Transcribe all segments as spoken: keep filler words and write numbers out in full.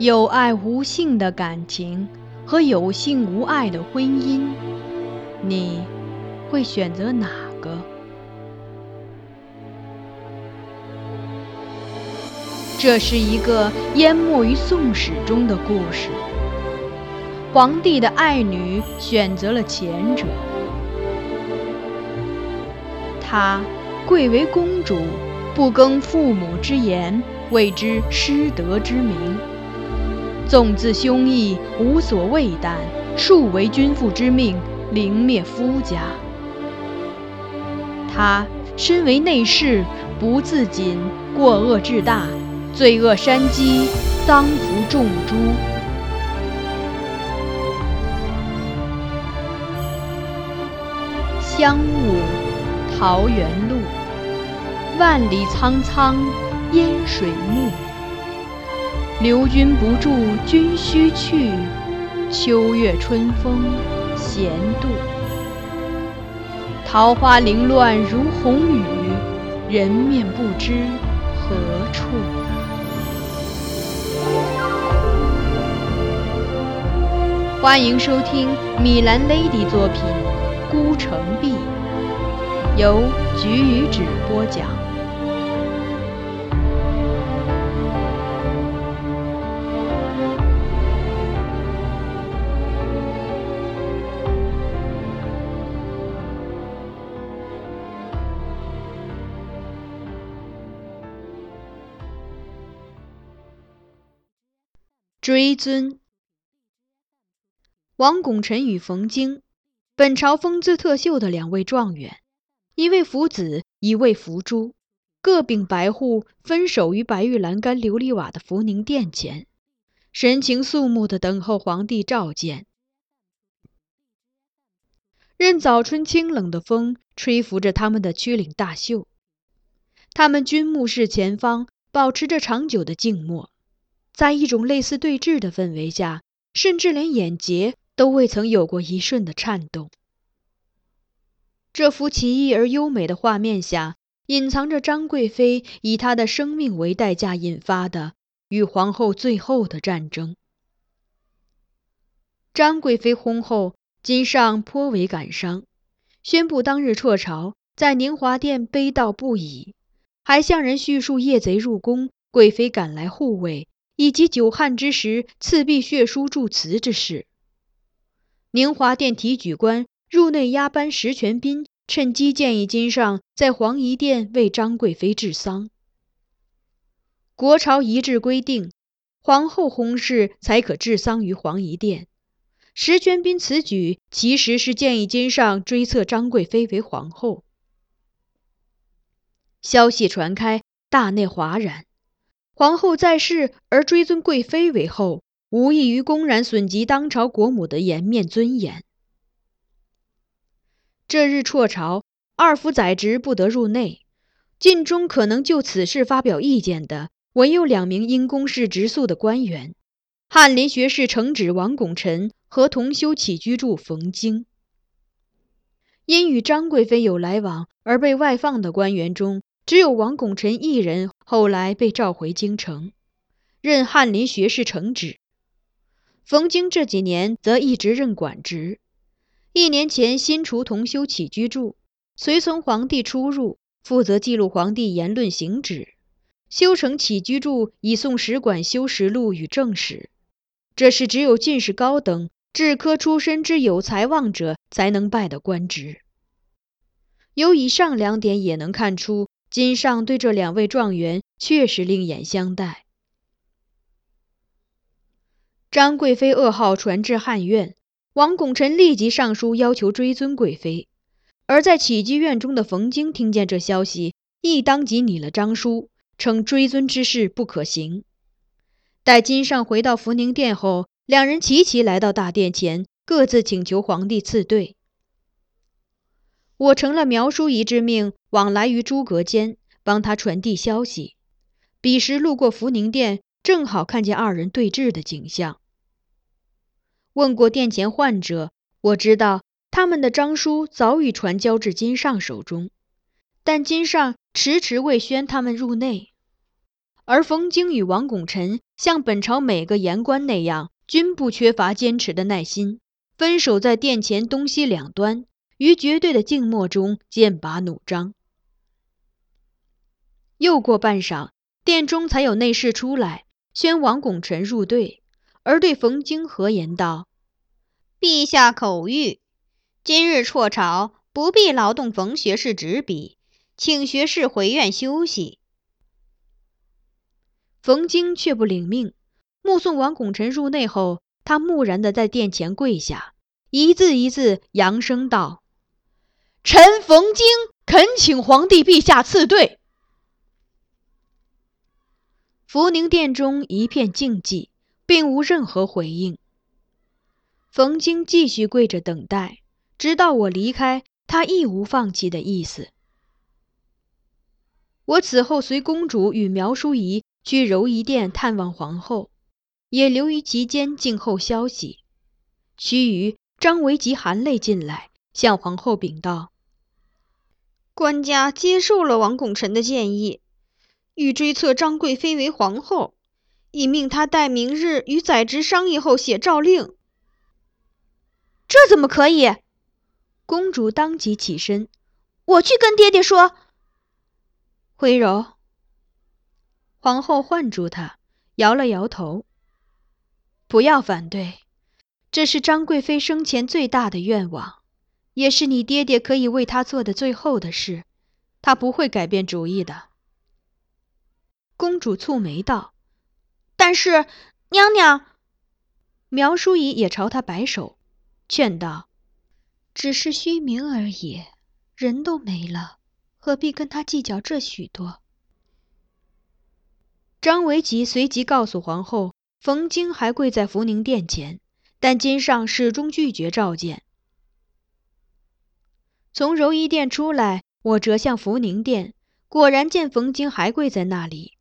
有爱无性的感情和有性无爱的婚姻，你会选择哪个？这是一个淹没于宋史中的故事。皇帝的爱女选择了前者，她贵为公主，不更父母之言，谓之失德之名；纵自凶逸，无所畏惮，数为君父之命，凌灭夫家。她身为内侍，不自矜，过恶至大，罪恶山积，当服重诛。香雾桃源路，万里苍苍烟水暮。留君不住君须去，秋月春风闲度。桃花凌乱如红雨，人面不知何处。欢迎收听米兰 Lady 作品《孤城闭》，由菊与芷播讲。追尊。王拱辰与冯京，本朝风姿特秀的两位状元，一位福子，一位福珠，各秉白户，分守于白玉栏杆琉璃瓦的福宁殿前，神情肃穆地等候皇帝召见。任早春清冷的风吹拂着他们的曲领大袖，他们均目视前方，保持着长久的静默。在一种类似对峙的氛围下，甚至连眼睫都未曾有过一瞬的颤动。这幅奇异而优美的画面下，隐藏着张贵妃以她的生命为代价引发的与皇后最后的战争。张贵妃薨后，金上颇为感伤，宣布当日辍朝，在宁华殿悲悼不已，还向人叙述夜贼入宫，贵妃赶来护卫，以及久旱之时赐婢血书祝词之事。宁华殿提举官入内押班石全斌趁机建议金上在皇仪殿为张贵妃治丧。国朝遗制规定，皇后薨逝才可治丧于皇仪殿。石全斌此举其实是建议金上追册张贵妃为皇后。消息传开，大内哗然。皇后在世而追尊贵妃为后，无异于公然损及当朝国母的颜面尊严。这日辍朝，二府宰执不得入内，禁中可能就此事发表意见的唯有两名因公事直诉的官员，翰林学士承旨王拱辰和同修起居注冯京。因与张贵妃有来往而被外放的官员中，只有王拱辰一人后来被召回京城，任翰林学士承旨。冯京这几年则一直任管职。一年前新除同修起居注，随从皇帝出入，负责记录皇帝言论行止，修成起居注以送史馆修实录与正史。这是只有进士高等制科出身之有才望者才能拜的官职。由以上两点也能看出，金上对这两位状元确实另眼相待。张贵妃噩耗传至翰院，王拱辰立即上书要求追尊贵妃，而在起居院中的冯京听见这消息，一当即拟了章书，称追尊之事不可行。待金上回到福宁殿后，两人齐齐来到大殿前，各自请求皇帝赐对。我承了苗淑仪之命，往来于诸阁间，帮他传递消息。彼时路过福宁殿，正好看见二人对峙的景象。问过殿前患者，我知道他们的章书早已传交至金上手中，但金上迟迟未宣他们入内。而冯京与王拱辰像本朝每个言官那样，均不缺乏坚持的耐心，分守在殿前东西两端，于绝对的静默中剑拔弩张。又过半晌，殿中才有内侍出来，宣王拱辰入队，而对冯京和言道：“陛下口谕，今日辍朝，不必劳动冯学士执笔，请学士回院休息。”冯京却不领命，目送王拱辰入内后，他木然地在殿前跪下，一字一字扬声道：“臣冯京恳请皇帝陛下赐对。”福宁殿中一片静寂，并无任何回应。冯京继续跪着等待，直到我离开，他亦无放弃的意思。我此后随公主与苗淑仪去柔仪殿探望皇后，也留于其间静候消息。须臾，张维吉含泪进来，向皇后禀道：“官家接受了王拱辰的建议，欲追册张贵妃为皇后，已命她待明日与宰执商议后写诏令。”“这怎么可以？”公主当即起身：“我去跟爹爹说。”“徽柔。”皇后唤住她，摇了摇头：“不要反对，这是张贵妃生前最大的愿望，也是你爹爹可以为她做的最后的事，她不会改变主意的。”公主蹙眉道：“但是娘娘。”苗淑仪也朝她摆手，劝道：“只是虚名而已，人都没了，何必跟她计较这许多？”张维吉随即告诉皇后，冯京还跪在福宁殿前，但金上始终拒绝召见。从柔仪殿出来，我折向福宁殿，果然见冯京还跪在那里。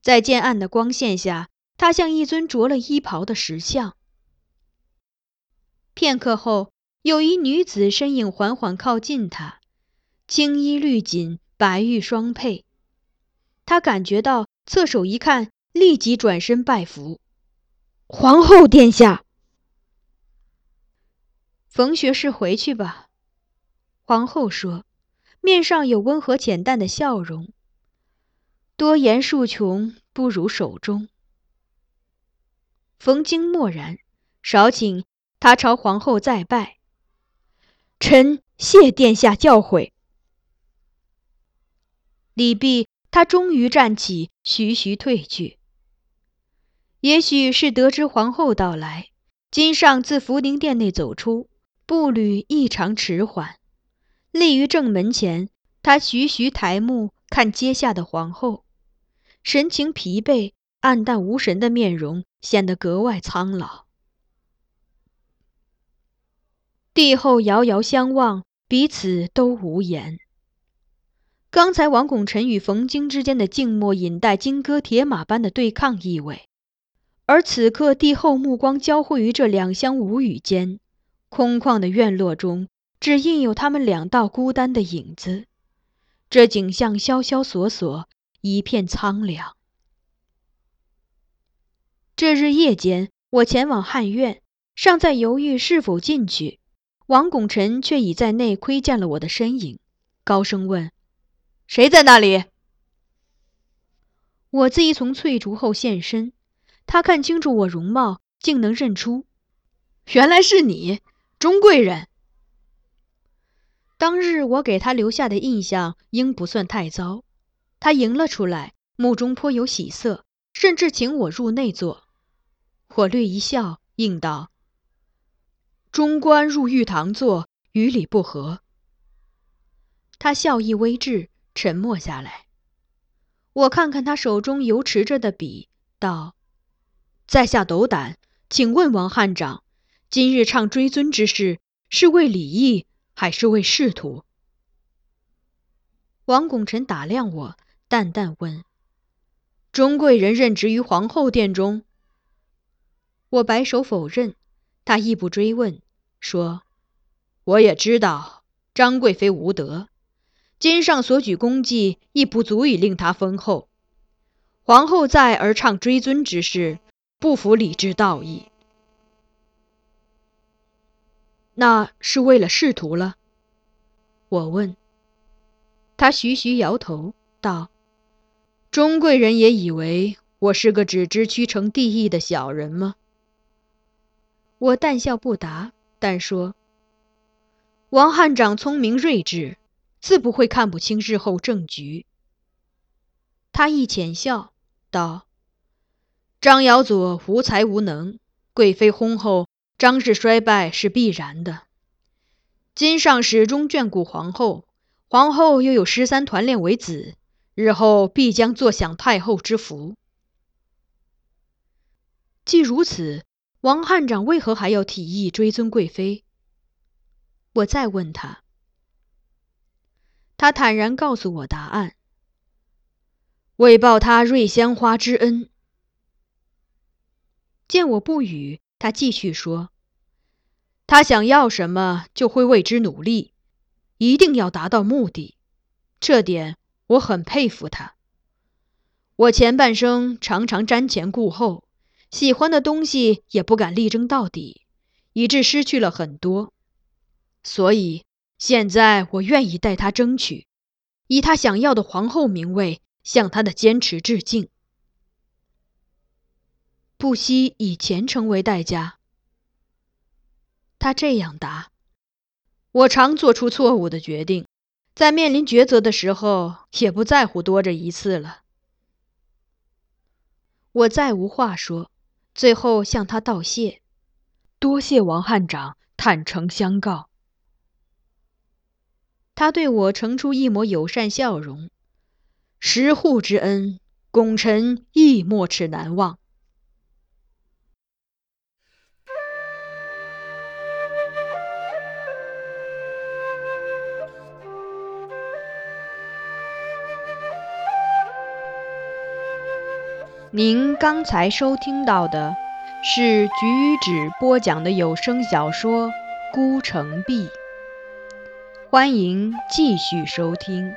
在渐暗的光线下，他像一尊着了衣袍的石像。片刻后，有一女子身影缓缓靠近他，青衣绿锦，白玉双佩。他感觉到，侧手一看，立即转身拜伏：“皇后殿下。”“冯学士回去吧。”皇后说，面上有温和浅淡的笑容。“多言数穷，不如守中。”冯京默然，少顷，他朝皇后再拜：“臣谢殿下教诲。”礼毕，他终于站起，徐徐退去。也许是得知皇后到来，金上自福宁殿内走出，步履异常迟缓，立于正门前，他徐徐抬目看阶下的皇后，神情疲惫，暗淡无神的面容显得格外苍老。帝后遥遥相望，彼此都无言。刚才王拱辰与冯京之间的静默引带金戈铁马般的对抗意味，而此刻帝后目光交汇于这两相无语间，空旷的院落中只印有他们两道孤单的影子。这景象萧萧索索，一片苍凉。这日夜间，我前往翰院，尚在犹豫是否进去，王拱辰却已在内窥见了我的身影，高声问：“谁在那里？”我自一从翠竹后现身，他看清楚我容貌，竟能认出：“原来是你，钟贵人。”当日我给他留下的印象应不算太糟，他迎了出来，目中颇有喜色，甚至请我入内坐。我略一笑，应道：“中官入御堂坐，与礼不合。”他笑意微滞，沉默下来。我看看他手中犹持着的笔，道：“在下斗胆，请问王汉长，今日倡追尊之事，是为礼义，还是为仕途？”王拱辰打量我，淡淡问：“钟贵人任职于皇后殿中？”我摆手否认，他亦不追问，说：“我也知道张贵妃无德，今上所举功绩亦不足以令她封后。皇后在而倡追尊之事，不符礼制道义，那是为了仕途了？我问。他徐徐摇头道：钟贵人也以为我是个只知屈诚地义的小人吗？我淡笑不答，但说：王汉长聪明睿智，自不会看不清日后政局。他一浅笑道：张尧佐无才无能，贵妃薨后张氏衰败是必然的，今上始终眷顾皇后，皇后又有十三团练为子，日后必将坐享太后之福。既如此，王汉长为何还要提议追尊贵妃？我再问他，他坦然告诉我答案：为报他瑞香花之恩。见我不语，他继续说：他想要什么就会为之努力，一定要达到目的，这点我很佩服他。我前半生常常瞻前顾后，喜欢的东西也不敢力争到底，以致失去了很多。所以现在我愿意代他争取，以他想要的皇后名位向他的坚持致敬，不惜以虔诚为代价。他这样答。我常做出错误的决定，在面临抉择的时候也不在乎多这一次了。我再无话说，最后向他道谢，多谢王汉长坦诚相告。他对我呈出一抹友善笑容：十户之恩，功臣亦莫齿难忘。您刚才收听到的是菊与芷播讲的有声小说《孤城闭》，欢迎继续收听。